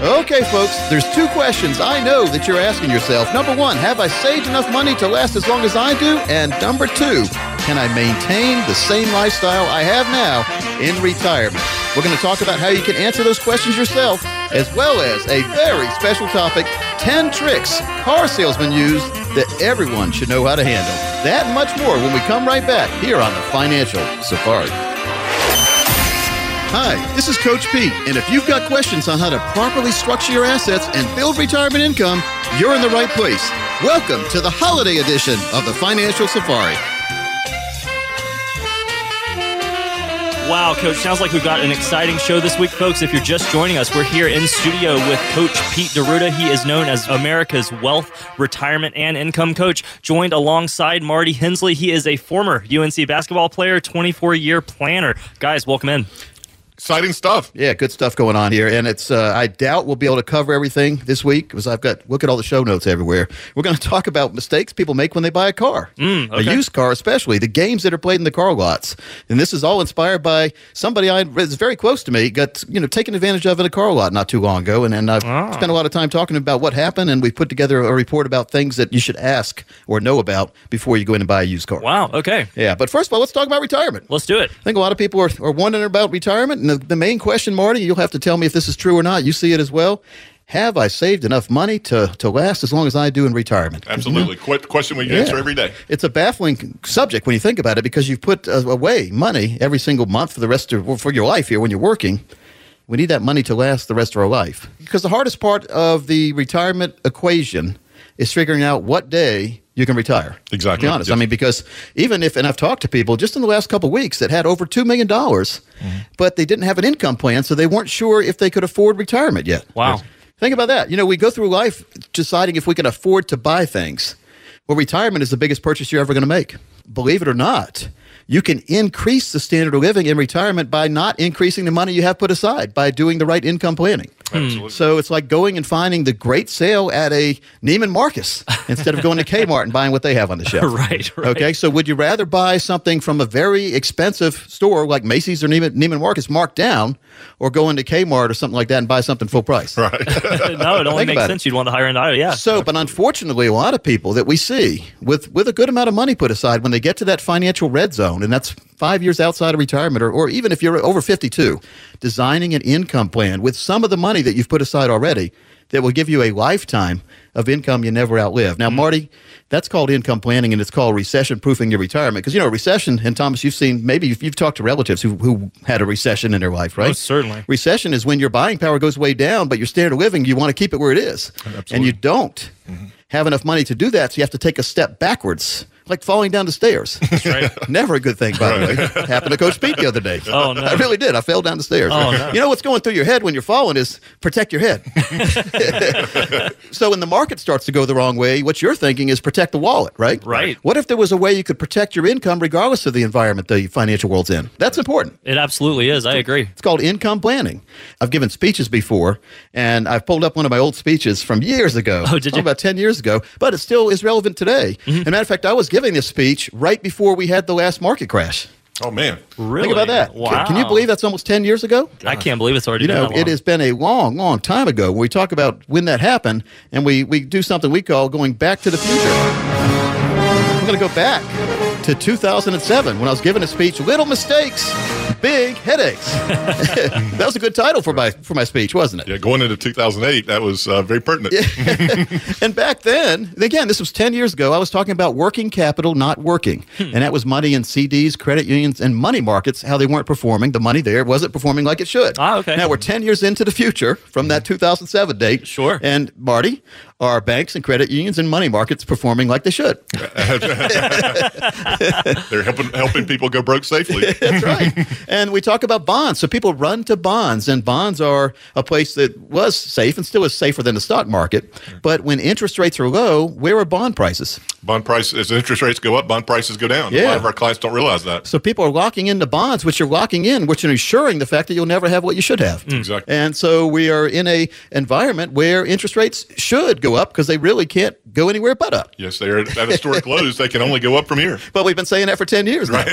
Okay, folks, there's two questions I know that you're asking yourself. Number one, have I saved enough money to last as long as I do? And number two, can I maintain the same lifestyle I have now in retirement? We're going to talk about how you can answer those questions yourself, as well as a very special topic, 10 tricks car salesmen use that everyone should know how to handle. That and much more when we come right back here on the Financial Safari. Hi, this is Coach Pete, and if you've got questions on how to properly structure your assets and build retirement income, you're in the right place. Welcome to the holiday edition of the Financial Safari. Wow, Coach, sounds like we've got an exciting show this week, folks. If you're just joining us, we're here in studio with Coach Pete D'Aruda. He is known as America's Wealth, Retirement, and Income Coach, joined alongside Marty Hensley. He is a former UNC basketball player, 24-year planner. Guys, welcome in. Exciting stuff. Yeah, good stuff going on here. And it's I doubt we'll be able to cover everything this week because I've got, look at all the show notes everywhere. We're going to talk about mistakes people make when they buy a car, a used car especially, the games that are played in the car lots. And this is all inspired by somebody that's very close to me, got taken advantage of in a car lot not too long ago. And I've spent a lot of time talking about what happened, and we put together a report about things that you should ask or know about before you go in and buy a used car. Wow, okay. Yeah, but first of all, let's talk about retirement. Let's do it. I think a lot of people are wondering about retirement. The main question, Marty, you'll have to tell me if this is true or not. You see it as well. Have I saved enough money to last as long as I do in retirement? Absolutely. Question we answer every day. It's a baffling subject when you think about it because you've put away money every single month for the rest of your life here when you're working. We need that money to last the rest of our life. Because the hardest part of the retirement equation is figuring out what day you can retire. Exactly. To be honest. Yep. I mean, because even if, and I've talked to people just in the last couple of weeks that had over $2 million, but they didn't have an income plan, so they weren't sure if they could afford retirement yet. Wow. Think about that. You know, we go through life deciding if we can afford to buy things. Well, retirement is the biggest purchase you're ever going to make. Believe it or not, you can increase the standard of living in retirement by not increasing the money you have put aside, by doing the right income planning. Absolutely. So it's like going and finding the great sale at a Neiman Marcus instead of going to Kmart and buying what they have on the shelf. Right. Okay, so would you rather buy something from a very expensive store like Macy's or Neiman Marcus marked down, or go into Kmart or something like that and buy something full price? Right. No, it only makes sense. You'd want the higher end item, yeah. So, but unfortunately, a lot of people that we see with a good amount of money put aside, when they get to that financial red zone, and that's 5 years outside of retirement, or even if you're over 52, designing an income plan with some of the money that you've put aside already that will give you a lifetime of income you never outlive. Now, Marty, that's called income planning, and it's called recession-proofing your retirement. Because, recession, and Thomas, you've seen, maybe you've talked to relatives who had a recession in their life, right? Oh, certainly. Recession is when your buying power goes way down, but your standard of living, you want to keep it where it is. Absolutely. And you don't have enough money to do that, so you have to take a step backwards. Like falling down the stairs. That's right. Never a good thing, by the way. Happened to Coach Pete the other day. Oh, no. I really did. I fell down the stairs. Oh, no. You know what's going through your head when you're falling is protect your head. So when the market starts to go the wrong way, what you're thinking is protect the wallet, right? Right. What if there was a way you could protect your income regardless of the environment the financial world's in? That's important. It absolutely is. I agree. It's called income planning. I've given speeches before, and I've pulled up one of my old speeches from years ago. Oh, did you? About 10 years ago, but it still is relevant today. Mm-hmm. As a matter of fact, I was giving this speech right before we had the last market crash. Oh, man. Really? Think about that. Wow. Can you believe that's almost 10 years ago? Gosh. I can't believe it's already been that long. It has been a long, long time ago. We talk about when that happened, and we do something we call going back to the future. We're going to go back to 2007 when I was giving a speech, Little Mistakes, Big Headaches. That was a good title for my speech, wasn't it? Yeah, going into 2008, that was very pertinent. And back then, again, this was 10 years ago, I was talking about working capital not working. And that was money in CDs, credit unions, and money markets, how they weren't performing. The money there wasn't performing like it should. Ah, okay. Now, we're 10 years into the future from that 2007 date. Sure. And, Marty, are banks and credit unions and money markets performing like they should? They're helping people go broke safely. That's right. And we talk about bonds. So people run to bonds, and bonds are a place that was safe and still is safer than the stock market. But when interest rates are low, where are bond prices? Bond prices, as interest rates go up, bond prices go down. Yeah. A lot of our clients don't realize that. So people are locking into bonds, which you're locking in, which are ensuring the fact that you'll never have what you should have. Exactly. And so we are in an environment where interest rates should go up because they really can't go anywhere but up. Yes, they're at historic lows. They can only go up from here. But we've been saying that for 10 years now. Right.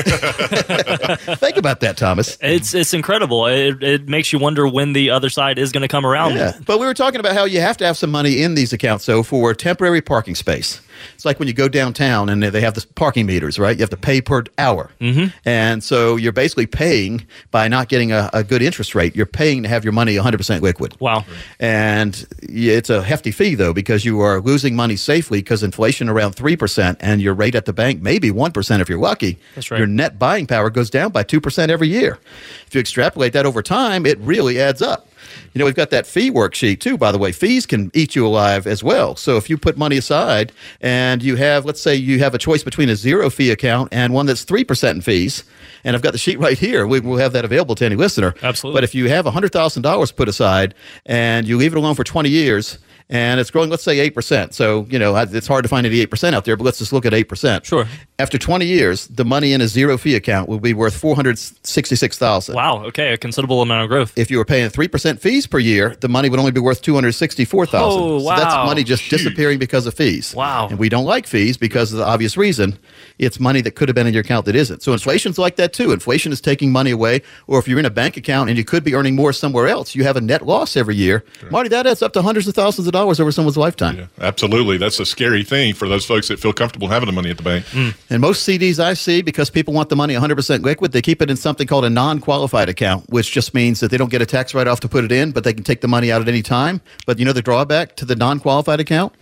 Think about that, Thomas. It's incredible. It makes you wonder when the other side is going to come around. Yeah. But we were talking about how you have to have some money in these accounts, though, for temporary parking space. It's like when you go downtown and they have the parking meters, right? You have to pay per hour. Mm-hmm. And so you're basically paying by not getting a good interest rate. You're paying to have your money 100% liquid. Wow. And it's a hefty fee, though, because you are losing money safely because inflation around 3% and your rate at the bank maybe 1% if you're lucky. That's right. Your net buying power goes down by 2% every year. If you extrapolate that over time, it really adds up. You know, we've got that fee worksheet, too, by the way. Fees can eat you alive as well. So if you put money aside and you have, let's say you have a choice between a zero fee account and one that's 3% in fees, and I've got the sheet right here. We'll have that available to any listener. Absolutely. But if you have $100,000 put aside and you leave it alone for 20 years, and it's growing, let's say, 8%. So, you know, it's hard to find any 8% out there, but let's just look at 8%. Sure. After 20 years, the money in a zero-fee account will be worth $466,000. Wow, okay, a considerable amount of growth. If you were paying 3% fees per year, the money would only be worth $264,000. Oh, wow. So that's money just disappearing because of fees. Wow. And we don't like fees because of the obvious reason. It's money that could have been in your account that isn't. So inflation's like that, too. Inflation is taking money away, or if you're in a bank account and you could be earning more somewhere else, you have a net loss every year. Sure. Marty, that adds up to hundreds of thousands of dollars over someone's lifetime. Yeah, absolutely. That's a scary thing for those folks that feel comfortable having the money at the bank. Mm. And most CDs I see, because people want the money 100% liquid, they keep it in something called a non-qualified account, which just means that they don't get a tax write-off to put it in, but they can take the money out at any time. But you know the drawback to the non-qualified account?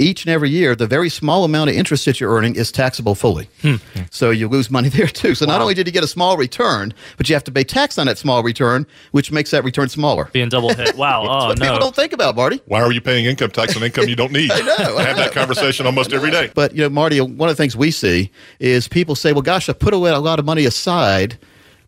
Each and every year, the very small amount of interest that you're earning is taxable fully. Hmm. So you lose money there, too. So not only did you get a small return, but you have to pay tax on that small return, which makes that return smaller. Being double hit. Wow. Oh, no. People don't think about, Marty. Why are you paying income tax on income you don't need? I know. I have that conversation almost every day. But, you know, Marty, one of the things we see is people say, well, gosh, I put away a lot of money aside,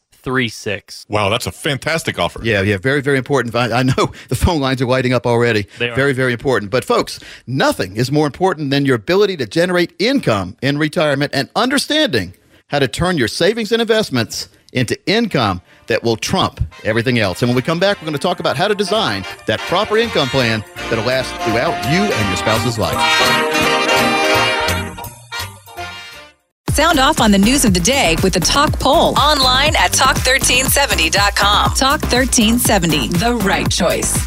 Wow, that's a fantastic offer. Yeah, very, very important. I know the phone lines are lighting up already. They are. Very, very important. But folks, nothing is more important than your ability to generate income in retirement and understanding how to turn your savings and investments into income that will trump everything else. And when we come back, we're going to talk about how to design that proper income plan that'll last throughout you and your spouse's life. Sound off on the news of the day with the Talk Poll. Online at talk1370.com. Talk 1370, the right choice.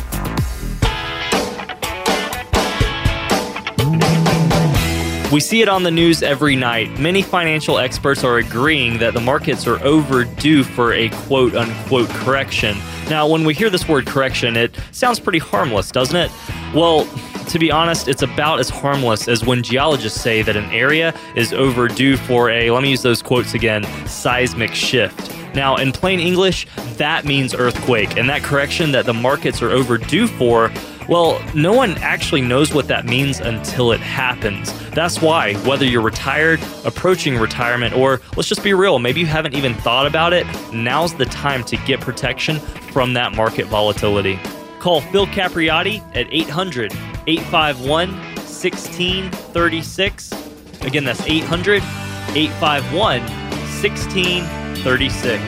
We see it on the news every night. Many financial experts are agreeing that the markets are overdue for a quote-unquote correction. Now, when we hear this word correction, it sounds pretty harmless, doesn't it? Well, to be honest, it's about as harmless as when geologists say that an area is overdue for a, let me use those quotes again, seismic shift. Now, in plain English, that means earthquake, and that correction that the markets are overdue for, well, no one actually knows what that means until it happens. That's why, whether you're retired, approaching retirement, or let's just be real, maybe you haven't even thought about it, now's the time to get protection from that market volatility. Call Phil Capriotti at 800-851-1636. Again, that's 800-851-1636.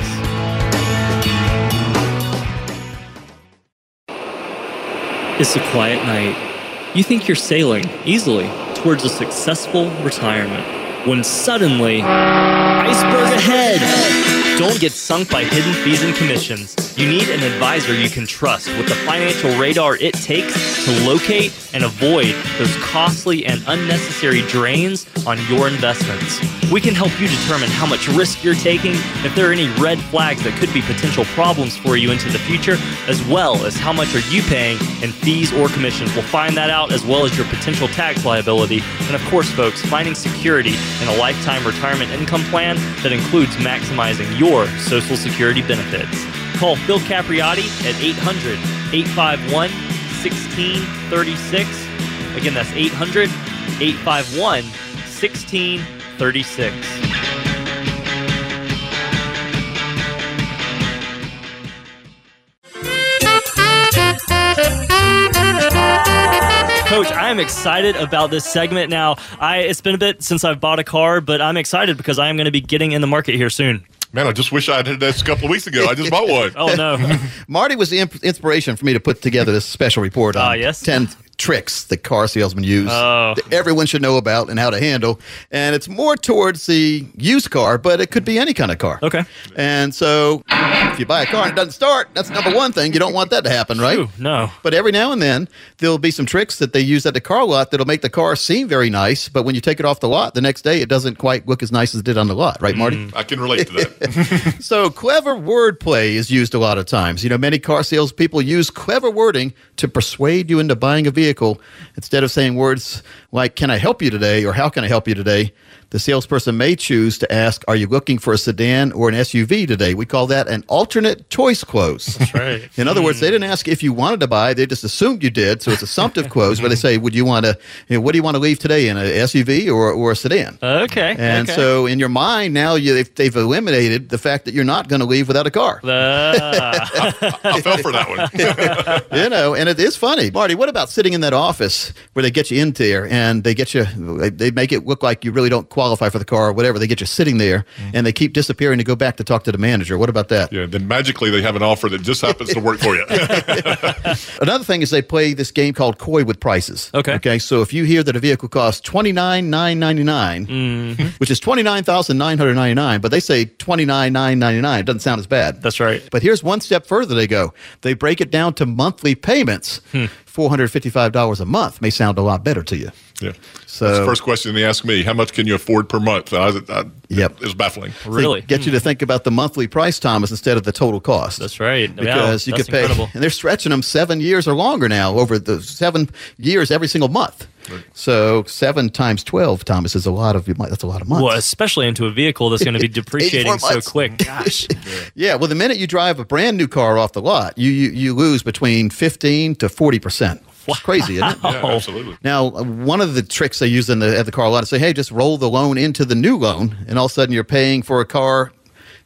It's a quiet night. You think you're sailing easily towards a successful retirement when suddenly, iceberg ahead! Don't get sunk by hidden fees and commissions. You need an advisor you can trust with the financial radar it takes to locate and avoid those costly and unnecessary drains on your investments. We can help you determine how much risk you're taking, if there are any red flags that could be potential problems for you into the future, as well as how much are you paying in fees or commissions. We'll find that out, as well as your potential tax liability. And of course, folks, finding security in a lifetime retirement income plan that includes maximizing your Social Security benefits. Call Phil Capriotti at 800-851-1636. Again, that's 800-851-1636. Coach, I am excited about this segment now. It's been a bit since I've bought a car, but I'm excited because I am going to be getting in the market here soon. Man, I just wish I did this a couple of weeks ago. I just bought one. Oh, no. Marty was the inspiration for me to put together this special report on 10 tricks that car salesmen use that everyone should know about and how to handle. And it's more towards the used car, but it could be any kind of car. Okay. And so if you buy a car and it doesn't start, that's number one thing. You don't want that to happen, right? Ooh, no. But every now and then, there'll be some tricks that they use at the car lot that'll make the car seem very nice, but when you take it off the lot the next day, it doesn't quite look as nice as it did on the lot. Right, Marty? I can relate to that. So clever wordplay is used a lot of times. You know, many car salespeople use clever wording to persuade you into buying a vehicle. Instead of saying words like, "Can I help you today?" or "How can I help you today?" the salesperson may choose to ask, "Are you looking for a sedan or an SUV today?" We call that an alternate choice close. That's right. In other words, they didn't ask if you wanted to buy. They just assumed you did. So it's assumptive close where they say, "Would you want to, what do you want to leave today in, an SUV or a sedan?" Okay. And so in your mind now, they've eliminated the fact that you're not going to leave without a car. I fell for that one. And it is funny. Marty, what about sitting in the that office where they get you in there and they get you, they make it look like you really don't qualify for the car or whatever. They get you sitting there and they keep disappearing to go back to talk to the manager. What about that? Yeah, then magically they have an offer that just happens to work for you. Another thing is they play this game called Coy with prices. Okay. Okay. So if you hear that a vehicle costs $29,999, which is $29,999, but they say $29,999. It doesn't sound as bad. That's right. But here's one step further they go. They break it down to monthly payments. $455 a month may sound a lot better to you. Yeah. So that's the first question they ask me, how much can you afford per month? It was baffling. Really? They get you to think about the monthly price, Thomas, instead of the total cost. That's right. Because you could pay, and they're stretching them 7 years or longer now, over the 7 years every single month. Right. So 7 times 12, Thomas, is a lot of months. Well, especially into a vehicle that's going to be depreciating so quick. Gosh. Yeah. Well, the minute you drive a brand new car off the lot, you lose between 15% to 40%. Wow. It's crazy, isn't it? Yeah, absolutely. Now, one of the tricks they use at the car lot is say, hey, just roll the loan into the new loan, and all of a sudden you're paying for a car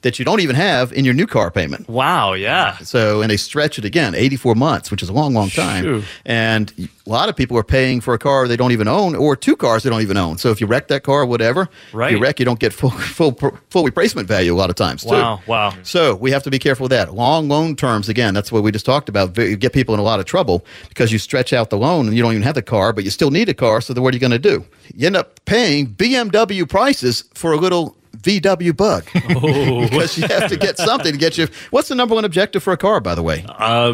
that you don't even have in your new car payment. Wow, yeah. So, and they stretch it again, 84 months, which is a long, long time. Shoot. And a lot of people are paying for a car they don't even own, or 2 cars they don't even own. So if you wreck that car, whatever, right. If you wreck, you don't get full replacement value a lot of times, too. Wow. So we have to be careful with that. Long loan terms, again, that's what we just talked about. You get people in a lot of trouble because you stretch out the loan and you don't even have the car, but you still need a car, so then what are you going to do? You end up paying BMW prices for a little VW Bug. Because you have to get something to get you. What's the number one objective for a car, by the way?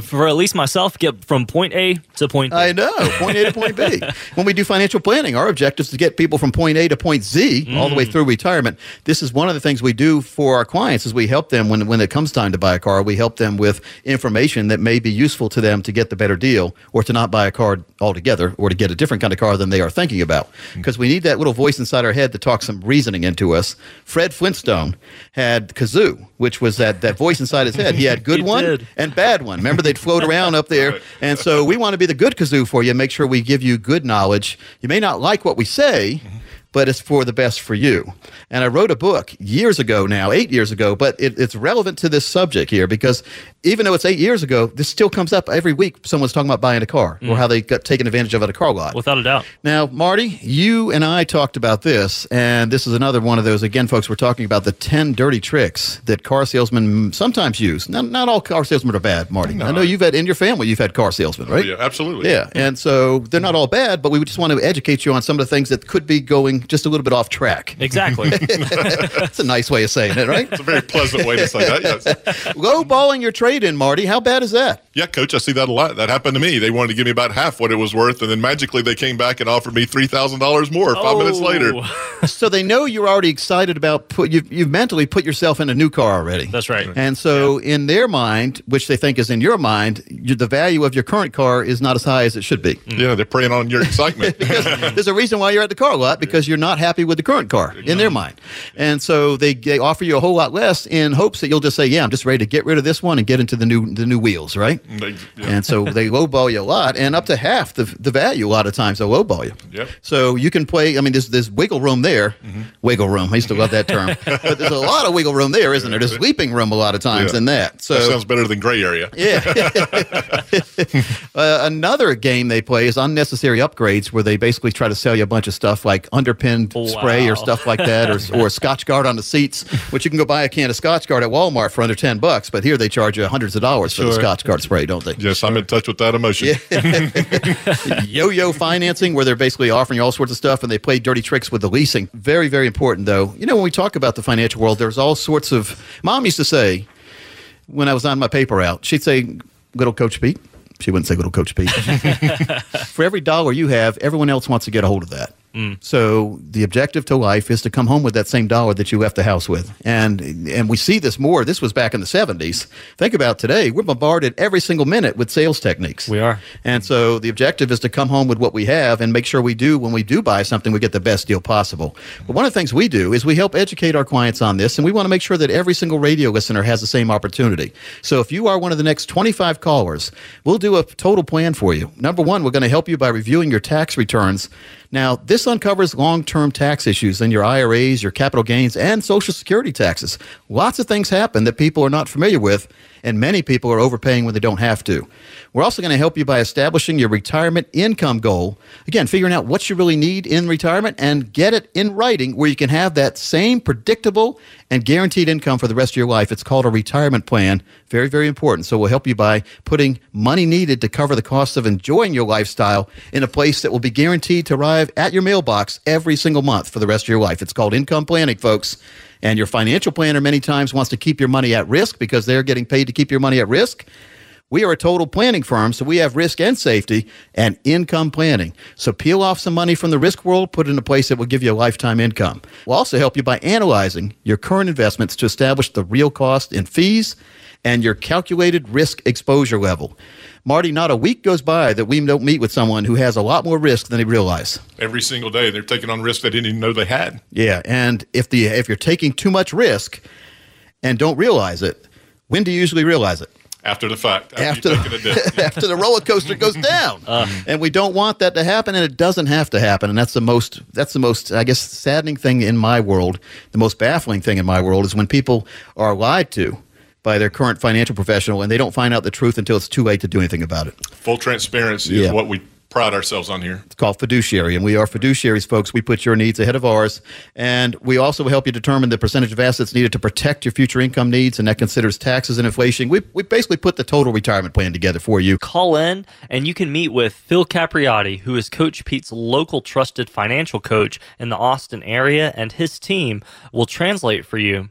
For at least myself, get from point A to point B. I know, point A to point B. When we do financial planning, our objective is to get people from point A to point Z all the way through retirement. This is one of the things we do for our clients is we help them when it comes time to buy a car. We help them with information that may be useful to them to get the better deal or to not buy a car altogether or to get a different kind of car than they are thinking about. Because we need that little voice inside our head to talk some reasoning into us. Fred Flintstone had kazoo, which was that voice inside his head. He had good and bad one. Remember, they'd float around up there. And so we want to be the good kazoo for you and make sure we give you good knowledge. You may not like what we say, but it's for the best for you. And I wrote a book years ago now, 8 years ago, but it's relevant to this subject here because even though it's 8 years ago, this still comes up every week. Someone's talking about buying a car or how they got taken advantage of at a car lot. Without a doubt. Now, Marty, you and I talked about this, and this is another one of those. Again, folks, we're talking about the 10 dirty tricks that car salesmen sometimes use. Now, not all car salesmen are bad, Marty. No. I know in your family, you've had car salesmen, right? Yeah, absolutely. Yeah, and so they're not all bad, but we just want to educate you on some of the things that could be going just a little bit off track. Exactly. That's a nice way of saying it, right? It's a very pleasant way to say that, yes. Low-balling your trade in, Marty. How bad is that? Yeah, Coach, I see that a lot. That happened to me. They wanted to give me about half what it was worth, and then magically they came back and offered me $3,000 more 5 minutes later. So they know you're already excited about you've mentally put yourself in a new car already. That's right. And so in their mind, which they think is in your mind, the value of your current car is not as high as it should be. Yeah, they're preying on your excitement. Because there's a reason why you're at the car lot, because you're not happy with the current car in their mind. And so they offer you a whole lot less in hopes that you'll just say, yeah, I'm just ready to get rid of this one and get into the new wheels, right? And so they lowball you a lot, and up to half the value a lot of times they'll lowball you. Yep. So you can play, I mean, there's wiggle room there. Wiggle room, I used to love that term. But there's a lot of wiggle room there, isn't there? There's sleeping room a lot of times in that. So, that sounds better than gray area. Another game they play is unnecessary upgrades, where they basically try to sell you a bunch of stuff like underpinned spray or stuff like that, or Scotch Guard on the seats, which you can go buy a can of Scotch Guard at Walmart for under $10, but here they charge you hundreds of dollars for the Scotch Guard spray, don't they? Yes, I'm in touch with that emotion. Yo-yo financing, where they're basically offering you all sorts of stuff, and they play dirty tricks with the leasing. Very, very important, though. You know, when we talk about the financial world, there's all sorts of... Mom used to say, when I was on my paper out, she'd say, little Coach Pete. She wouldn't say little Coach Pete. For every dollar you have, everyone else wants to get a hold of that. So the objective to life is to come home with that same dollar that you left the house with. And we see this more. This was back in the 70s. Think about today. We're bombarded every single minute with sales techniques. We are. And so the objective is to come home with what we have and make sure we do, when we do buy something, we get the best deal possible. But one of the things we do is we help educate our clients on this, and we want to make sure that every single radio listener has the same opportunity. So if you are one of the next 25 callers, we'll do a total plan for you. Number one, we're going to help you by reviewing your tax returns. Now, this uncovers long-term tax issues in your IRAs, your capital gains, and Social Security taxes. Lots of things happen that people are not familiar with, and many people are overpaying when they don't have to. We're also going to help you by establishing your retirement income goal. Again, figuring out what you really need in retirement and get it in writing where you can have that same predictable and guaranteed income for the rest of your life. It's called a retirement plan. Very, very important. So we'll help you by putting money needed to cover the cost of enjoying your lifestyle in a place that will be guaranteed to arrive at your mailbox every single month for the rest of your life. It's called income planning, folks. And your financial planner many times wants to keep your money at risk because they're getting paid to keep your money at risk. We are a total planning firm, so we have risk and safety and income planning. So peel off some money from the risk world, put it in a place that will give you a lifetime income. We'll also help you by analyzing your current investments to establish the real cost and fees and your calculated risk exposure level. Marty, not a week goes by that we don't meet with someone who has a lot more risk than they realize. Every single day, they're taking on risk they didn't even know they had. Yeah, and if you're taking too much risk and don't realize it, when do you usually realize it? After the fact. After the roller coaster goes down. And we don't want that to happen, and it doesn't have to happen. And that's the most, I guess, saddening thing in my world, the most baffling thing in my world is when people are lied to by their current financial professional, and they don't find out the truth until it's too late to do anything about it. Full transparency is what we pride ourselves on here. It's called fiduciary, and we are fiduciaries, folks. We put your needs ahead of ours, and we also help you determine the percentage of assets needed to protect your future income needs, and that considers taxes and inflation. We basically put the total retirement plan together for you. Call in, and you can meet with Phil Capriotti, who is Coach Pete's local trusted financial coach in the Austin area, and his team will translate for you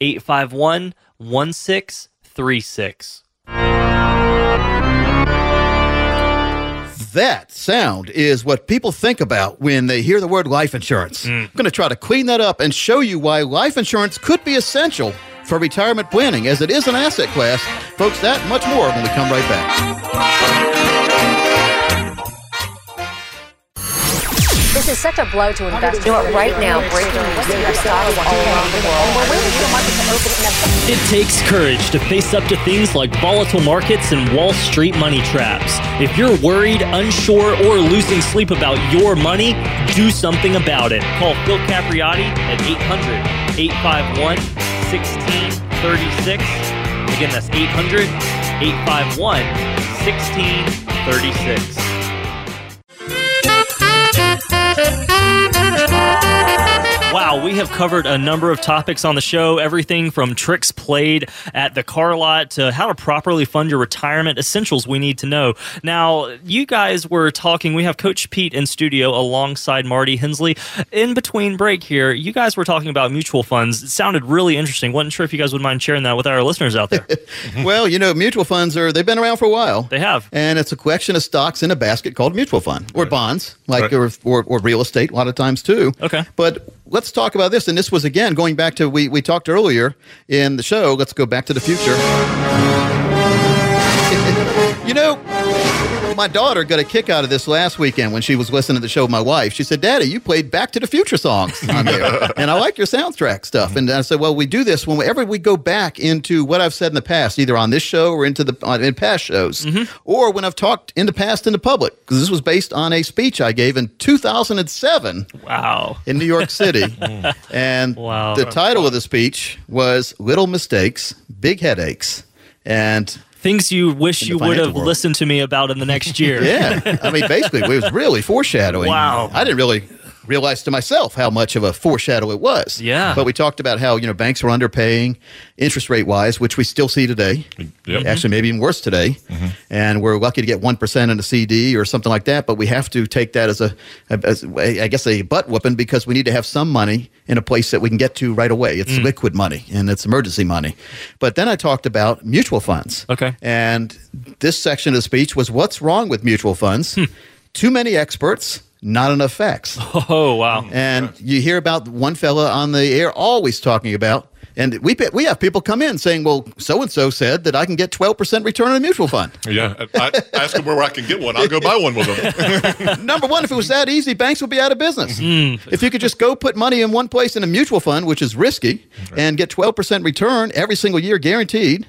851-1636. That sound is what people think about when they hear the word life insurance. I'm going to try to clean that up and show you why life insurance could be essential for retirement planning, as it is an asset class. Folks, that much more when we come right back. This is such a blow to investors. Do it right now. Breaking news in your stock all around the world. It takes courage to face up to things like volatile markets and Wall Street money traps. If you're worried, unsure, or losing sleep about your money, do something about it. Call Phil Capriotti at 800-851-1636. Again, that's 800-851-1636. Wow, we have covered a number of topics on the show, everything from tricks played at the car lot to how to properly fund your retirement, essentials we need to know. Now, you guys were talking, we have Coach Pete in studio alongside Marty Hensley. In between break here, you guys were talking about mutual funds. It sounded really interesting. Wasn't sure if you guys would mind sharing that with our listeners out there. Well, you know, mutual funds they've been around for a while. They have. And it's a collection of stocks in a basket called mutual fund, or bonds, like or real estate a lot of times too. Okay. But let's talk about this. And this was, again, going back to we talked earlier in the show. Let's go back to the future. You know, my daughter got a kick out of this last weekend when she was listening to the show with my wife. She said, "Daddy, you played Back to the Future songs on there. And I like your soundtrack stuff." And I said, well, we do this whenever we go back into what I've said in the past, either on this show or in past shows, or when I've talked in the past in the public, because this was based on a speech I gave in 2007 in New York City. And the title of the speech was Little Mistakes, Big Headaches. And things you wish you would have listened to me about in the next year. Yeah. I mean, basically, it was really foreshadowing. Wow. I didn't really realize to myself how much of a foreshadow it was. Yeah. But we talked about how, you know, banks were underpaying interest rate-wise, which we still see today. Yep. Actually, maybe even worse today. And we're lucky to get 1% in a CD or something like that. But we have to take that as a butt-whooping, because we need to have some money in a place that we can get to right away. It's liquid money, and it's emergency money. But then I talked about mutual funds. Okay. And this section of the speech was, what's wrong with mutual funds? Too many experts, not enough facts. Oh, wow. And you hear about one fella on the air always talking about And we have people come in saying, well, so-and-so said that I can get 12% return on a mutual fund. Yeah, I ask them where I can get one. I'll go buy one with them. Number one, if it was that easy, banks would be out of business. Mm-hmm. If you could just go put money in one place in a mutual fund, which is risky, right, and get 12% return every single year guaranteed,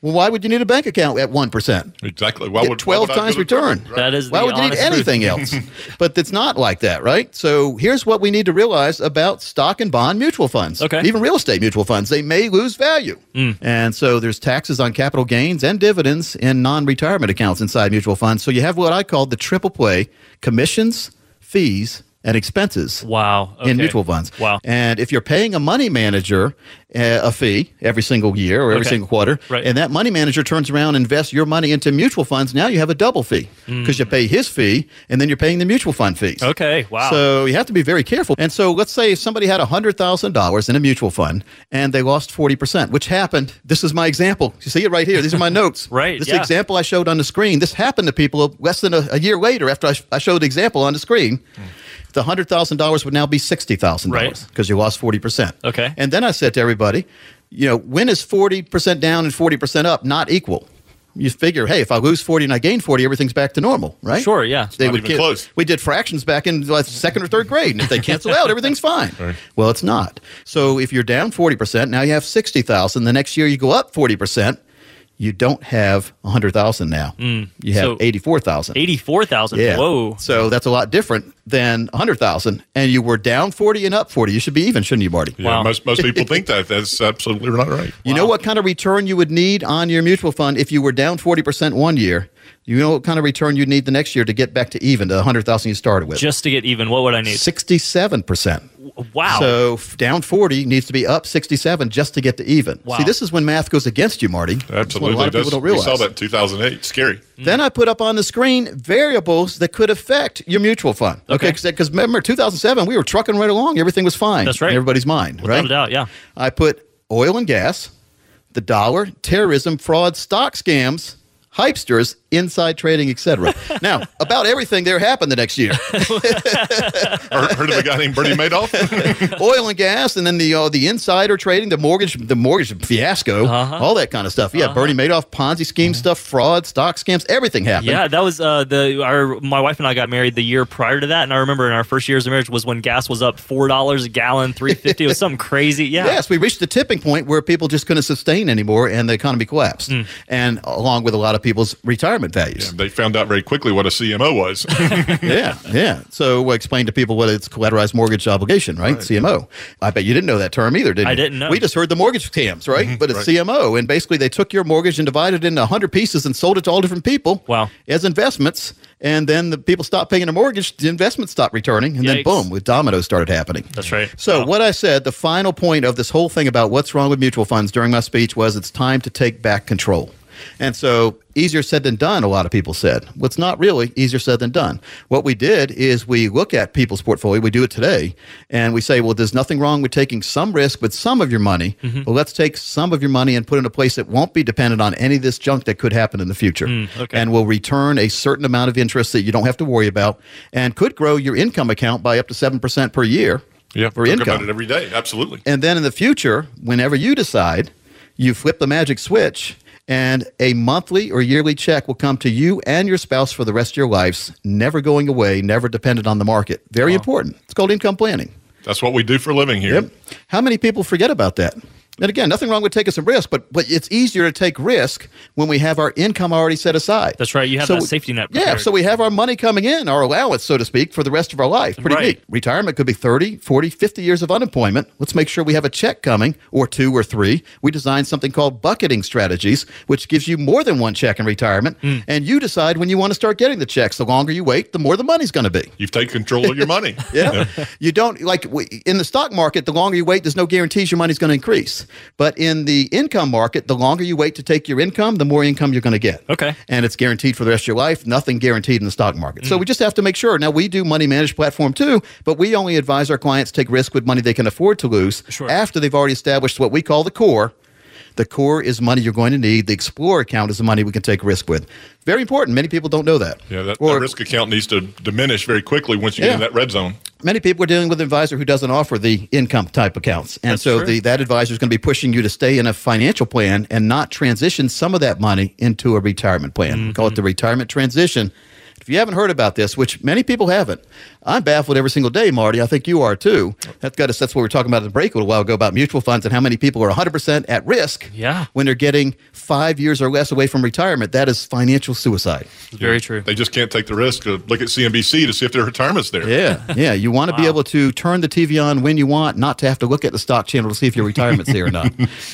well, why would you need a bank account at 1%? Exactly. Why would 12 times return? That is the honest truth. Why would you need anything else? But it's not like that, right? So here's what we need to realize about stock and bond mutual funds. Okay. Even real estate mutual funds, they may lose value. Mm. And so there's taxes on capital gains and dividends in non-retirement accounts inside mutual funds. So you have what I call the triple play: commissions, fees, and expenses. Wow. Okay. In mutual funds. Wow. And if you're paying a money manager a fee every single year or every okay. single quarter, right, and that money manager turns around and invests your money into mutual funds, now you have a double fee because you pay his fee and then you're paying the mutual fund fees. Okay, wow. So you have to be very careful. And so let's say if somebody had $100,000 in a mutual fund and they lost 40%, which happened. This is my example. You see it right here. These are my notes. Right. This yeah. example I showed on the screen, this happened to people less than a year later after I showed the example on the screen. The $100,000 would now be $60,000 because you lost 40%. Okay. And then I said to everybody, you know, when is 40% down and 40% up not equal? You figure, hey, if I lose 40 and I gain 40, everything's back to normal, right? Sure, yeah. It's not even close. We did fractions back in like second or third grade, and if they cancel out, everything's fine. Right. Well, it's not. So if you're down 40%, now you have $60,000. The next year you go up 40%. You don't have 100,000 now. You have 84,000. 84,000. Yeah. Whoa. So that's a lot different than 100,000. And you were down 40 and up 40. You should be even, shouldn't you, Marty? Yeah, wow. Most people think that. That's absolutely not right. You know what kind of return you would need on your mutual fund if you were down 40% one year? You know what kind of return you need the next year to get back to even, to 100,000 you started with? Just to get even, what would I need? 67%. Wow. So down 40 needs to be up 67 just to get to even. Wow. See, this is when math goes against you, Marty. Absolutely. A lot of people don't realize. We saw that in 2008. Scary. Then I put up on the screen variables that could affect your mutual fund. Okay. Because remember, 2007, we were trucking right along. Everything was fine. That's right. In everybody's mind, right? Without a doubt, yeah. I put oil and gas, the dollar, terrorism, fraud, stock scams, hypesters, inside trading, etc. Now, about everything there happened the next year. Heard of a guy named Bernie Madoff? Oil and gas, and then the insider trading, the mortgage fiasco, all that kind of stuff. Yeah, Bernie Madoff, Ponzi scheme stuff, fraud, stock scams, everything happened. Yeah, that was my wife and I got married the year prior to that, and I remember in our first years of marriage was when gas was up $4 a gallon, $3.50. It was something crazy. Yeah. Yes, we reached the tipping point where people just couldn't sustain anymore, and the economy collapsed, and along with a lot of people's retirement values. Yeah, they found out very quickly what a CMO was. yeah. So we'll explain to people what it's collateralized mortgage obligation, right? CMO. I bet you didn't know that term either, did you? I didn't know. We just heard the mortgage scams, right? But it's CMO. And basically they took your mortgage and divided it into 100 pieces and sold it to all different people as investments. And then the people stopped paying their mortgage, the investments stopped returning, and then boom, with dominoes started happening. That's right. So what I said, the final point of this whole thing about what's wrong with mutual funds during my speech was it's time to take back control. And so easier said than done, a lot of people said. What's not really easier said than done. What we did is we look at people's portfolio, we do it today, and we say, well, there's nothing wrong with taking some risk with some of your money, but let's take some of your money and put it in a place that won't be dependent on any of this junk that could happen in the future. And will return a certain amount of interest that you don't have to worry about and could grow your income account by up to 7% per year for income. Talk about it every day, absolutely. And then in the future, whenever you decide, you flip the magic switch, and a monthly or yearly check will come to you and your spouse for the rest of your lives, never going away, never dependent on the market. Very important. It's called income planning. That's what we do for a living here. Yep. How many people forget about that? And again, nothing wrong with taking some risk, but it's easier to take risk when we have our income already set aside. That's right. You have that safety net prepared. Yeah, so we have our money coming in, our allowance, so to speak, for the rest of our life. Pretty neat. Retirement could be 30, 40, 50 years of unemployment. Let's make sure we have a check coming, or two or three. We designed something called bucketing strategies, which gives you more than one check in retirement, and you decide when you want to start getting the checks. The longer you wait, the more the money's going to be. You've taken control of your money. You don't, like in the stock market, the longer you wait, there's no guarantees your money's going to increase. But in the income market, the longer you wait to take your income, the more income you're going to get. Okay. And it's guaranteed for the rest of your life. Nothing guaranteed in the stock market. So we just have to make sure. Now, we do money managed platform too, but we only advise our clients take risk with money they can afford to lose after they've already established what we call the core. The core is money you're going to need. The Explorer account is the money we can take risk with. Very important. Many people don't know that. Yeah, that risk account needs to diminish very quickly once you get in that red zone. Many people are dealing with an advisor who doesn't offer the income type accounts. And that advisor is going to be pushing you to stay in a financial plan and not transition some of that money into a retirement plan. Mm-hmm. We call it the retirement transition. If you haven't heard about this, which many people haven't, I'm baffled every single day, Marty. I think you are too. That's what we were talking about at the break a little while ago about mutual funds and how many people are 100% at risk when they're getting 5 years or less away from retirement. That is financial suicide. Yeah. Very true. They just can't take the risk. Look at CNBC to see if their retirement's there. Yeah. You want to be able to turn the TV on when you want, not to have to look at the stock channel to see if your retirement's there or not.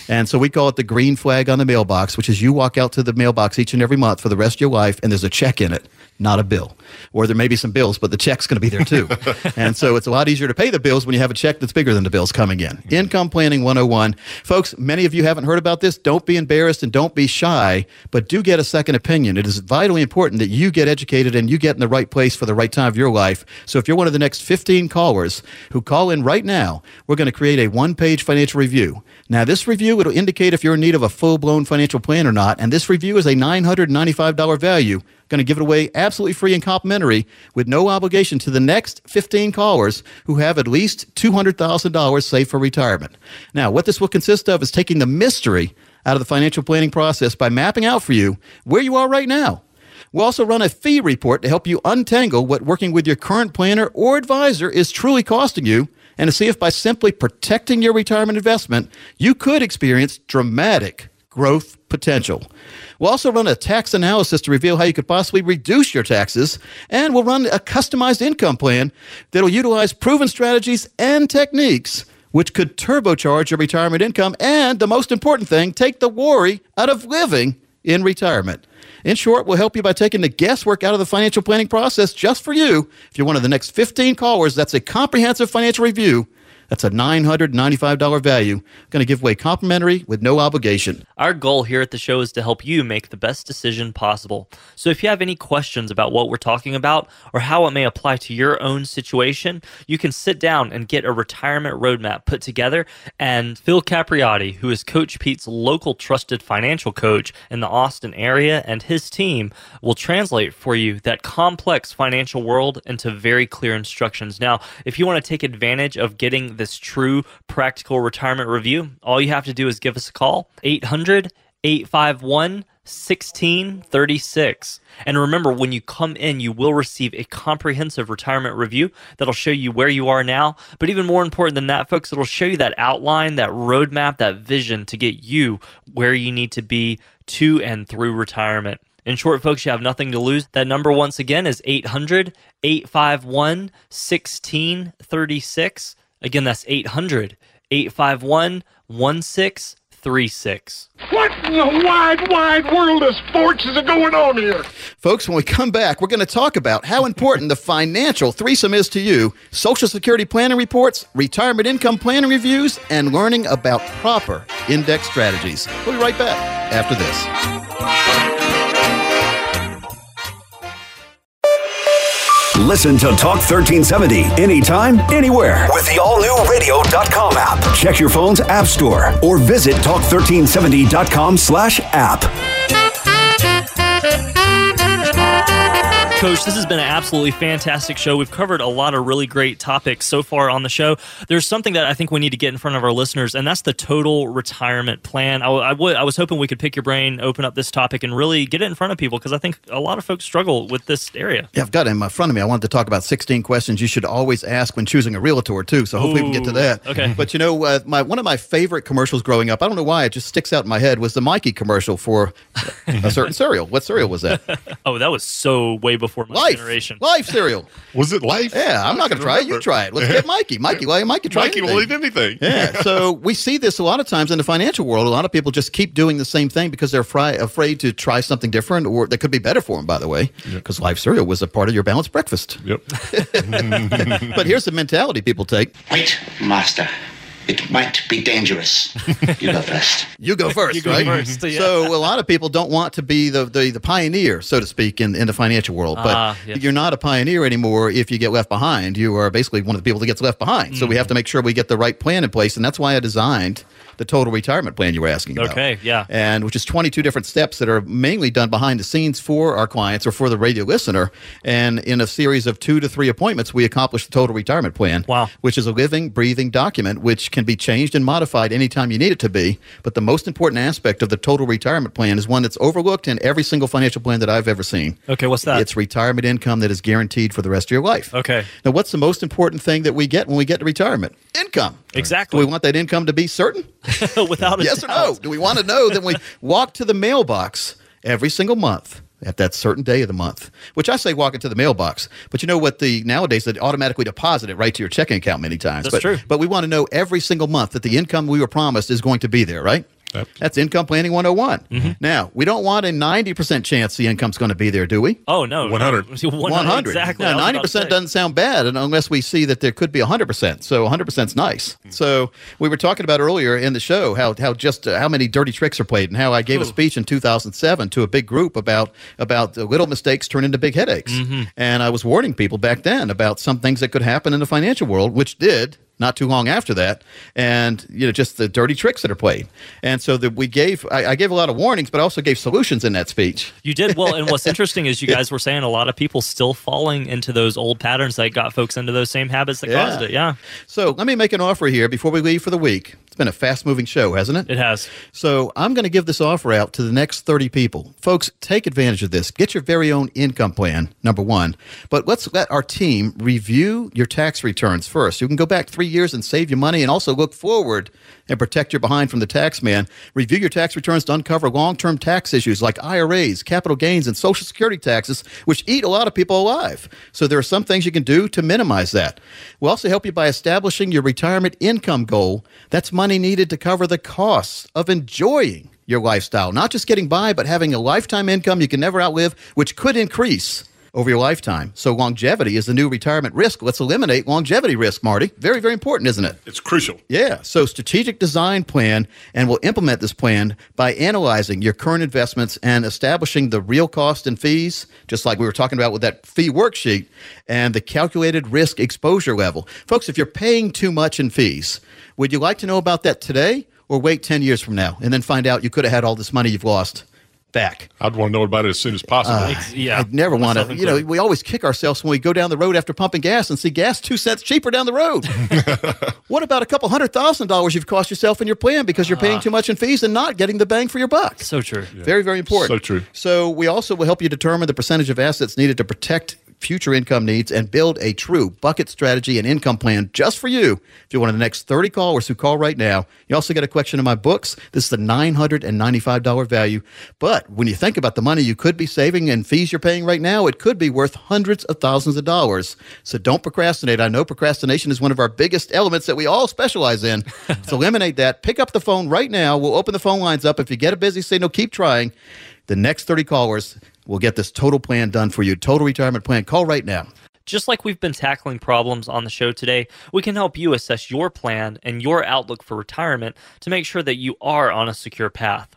And so we call it the green flag on the mailbox, which is you walk out to the mailbox each and every month for the rest of your life, and there's a check in it, not a bill. Or there may be some bills, but the check's going to be there too. And so it's a lot easier to pay the bills when you have a check that's bigger than the bills coming in. Income Planning 101. Folks, many of you haven't heard about this. Don't be embarrassed and don't be shy, but do get a second opinion. It is vitally important that you get educated and you get in the right place for the right time of your life. So if you're one of the next 15 callers who call in right now, we're going to create a one-page financial review. Now, this review, it'll indicate if you're in need of a full-blown financial plan or not, and this review is a $995 value. Going to give it away absolutely free and complimentary with no obligation to the next 15 callers who have at least $200,000 saved for retirement. Now, what this will consist of is taking the mystery out of the financial planning process by mapping out for you where you are right now. We'll also run a fee report to help you untangle what working with your current planner or advisor is truly costing you, and to see if by simply protecting your retirement investment, you could experience dramatic growth potential. We'll also run a tax analysis to reveal how you could possibly reduce your taxes, and we'll run a customized income plan that'll utilize proven strategies and techniques which could turbocharge your retirement income and, the most important thing, take the worry out of living in retirement. In short, we'll help you by taking the guesswork out of the financial planning process just for you. If you're one of the next 15 callers, that's a comprehensive financial review. That's a $995 value. Going to give away complimentary with no obligation. Our goal here at the show is to help you make the best decision possible. So if you have any questions about what we're talking about or how it may apply to your own situation, you can sit down and get a retirement roadmap put together. And Phil Capriotti, who is Coach Pete's local trusted financial coach in the Austin area, and his team will translate for you that complex financial world into very clear instructions. Now, if you want to take advantage of getting this true practical retirement review, all you have to do is give us a call, 800-851-1636. And remember, when you come in, you will receive a comprehensive retirement review that'll show you where you are now. But even more important than that, folks, it'll show you that outline, that roadmap, that vision to get you where you need to be to and through retirement. In short, folks, you have nothing to lose. That number, once again, is 800-851-1636. Again, that's 800-851-1636. What in the wide, wide world of sports is going on here? Folks, when we come back, we're going to talk about how important the financial threesome is to you, Social Security planning reports, retirement income planning reviews, and learning about proper index strategies. We'll be right back after this. Listen to Talk 1370 anytime, anywhere with the all-new radio.com app. Check your phone's app store or visit talk1370.com/app. Coach, this has been an absolutely fantastic show. We've covered a lot of really great topics so far on the show. There's something that I think we need to get in front of our listeners, and that's the total retirement plan. I was hoping we could pick your brain, open up this topic, and really get it in front of people, because I think a lot of folks struggle with this area. Yeah, I've got it in front of me. I wanted to talk about 16 questions you should always ask when choosing a realtor, too, so hopefully we can get to that. Okay. But, you know, one of my favorite commercials growing up, I don't know why, it just sticks out in my head, was the Mikey commercial for a certain cereal. What cereal was that? Oh, that was so way before. For my generation. Life cereal. Was it Life? Yeah, I'm not going to try it. You try it. Let's get Mikey. Mikey will eat anything. Yeah, so we see this a lot of times in the financial world. A lot of people just keep doing the same thing because they're afraid to try something different, or that could be better for them, by the way, because Life cereal was a part of your balanced breakfast. Yep. But here's the mentality people take. Wait, master. It might be dangerous. You go first. You go first, right? Yeah. So a lot of people don't want to be the pioneer, so to speak, in the financial world. But you're not a pioneer anymore if you get left behind. You are basically one of the people that gets left behind. Mm. So we have to make sure we get the right plan in place. And that's why I designed the total retirement plan you were asking about. Okay, yeah. And which is 22 different steps that are mainly done behind the scenes for our clients or for the radio listener. And in a series of 2 to 3 appointments, we accomplish the total retirement plan, which is a living, breathing document which can be changed and modified anytime you need it to be. But the most important aspect of the total retirement plan is one that's overlooked in every single financial plan that I've ever seen. Okay, what's that? It's retirement income that is guaranteed for the rest of your life. Okay. Now, what's the most important thing that we get when we get to retirement? Income. Exactly. Do we want that income to be certain? Without a doubt. Or no? Do we want to know that we walk to the mailbox every single month at that certain day of the month, which I say walk into the mailbox, but you know what, nowadays they automatically deposit it right to your checking account many times. That's true. But we want to know every single month that the income we were promised is going to be there, right? That's Income Planning 101. Mm-hmm. Now, we don't want a 90% chance the income's going to be there, do we? Oh, no. 100. Exactly. Now, 90% doesn't sound bad unless we see that there could be 100%. So 100% is nice. Mm-hmm. So we were talking about earlier in the show how many dirty tricks are played and how I gave a speech in 2007 to a big group about the little mistakes turn into big headaches. Mm-hmm. And I was warning people back then about some things that could happen in the financial world, which did. Not too long after that, and just the dirty tricks that are played. And so I gave a lot of warnings, but I also gave solutions in that speech. You did well, and what's interesting is you guys were saying a lot of people still falling into those old patterns that got folks into those same habits that caused it. Yeah. So let me make an offer here before we leave for the week. It's been a fast-moving show, hasn't it? It has. So I'm going to give this offer out to the next 30 people. Folks, take advantage of this. Get your very own income plan, number one. But let's let our team review your tax returns first. You can go back 3 years and save your money and also look forward and protect your behind from the tax man. Review your tax returns to uncover long-term tax issues like IRAs, capital gains, and Social Security taxes, which eat a lot of people alive. So there are some things you can do to minimize that. We'll also help you by establishing your retirement income goal. That's money needed to cover the costs of enjoying your lifestyle, not just getting by, but having a lifetime income you can never outlive, which could increase over your lifetime. So longevity is the new retirement risk. Let's eliminate longevity risk, Marty. Very, very important, isn't it? It's crucial. Yeah. So strategic design plan, and we'll implement this plan by analyzing your current investments and establishing the real cost and fees, just like we were talking about with that fee worksheet, and the calculated risk exposure level. Folks, if you're paying too much in fees, would you like to know about that today or wait 10 years from now and then find out you could have had all this money you've lost back? I'd want to know about it as soon as possible. I'd never want to. We always kick ourselves when we go down the road after pumping gas and see gas 2 cents cheaper down the road. What about a couple $100,000 you've cost yourself in your plan because you're paying too much in fees and not getting the bang for your buck? So true. Yeah. Very, very important. So true. So we also will help you determine the percentage of assets needed to protect future income needs and build a true bucket strategy and income plan just for you. If you're one of the next 30 callers who call right now, you also get a collection of my books. This is the $995 value. But when you think about the money you could be saving and fees you're paying right now, it could be worth hundreds of thousands of dollars. So don't procrastinate. I know procrastination is one of our biggest elements that we all specialize in. So eliminate that. Pick up the phone right now. We'll open the phone lines up. If you get a busy signal, keep trying. The next 30 callers will get this total plan done for you. Total retirement plan. Call right now. Just like we've been tackling problems on the show today, we can help you assess your plan and your outlook for retirement to make sure that you are on a secure path.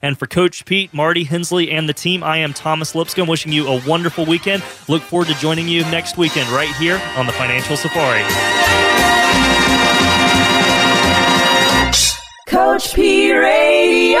And for Coach Pete, Marty Hensley, and the team, I am Thomas Lipscomb wishing you a wonderful weekend. Look forward to joining you next weekend right here on the Financial Safari. Coach P Radio.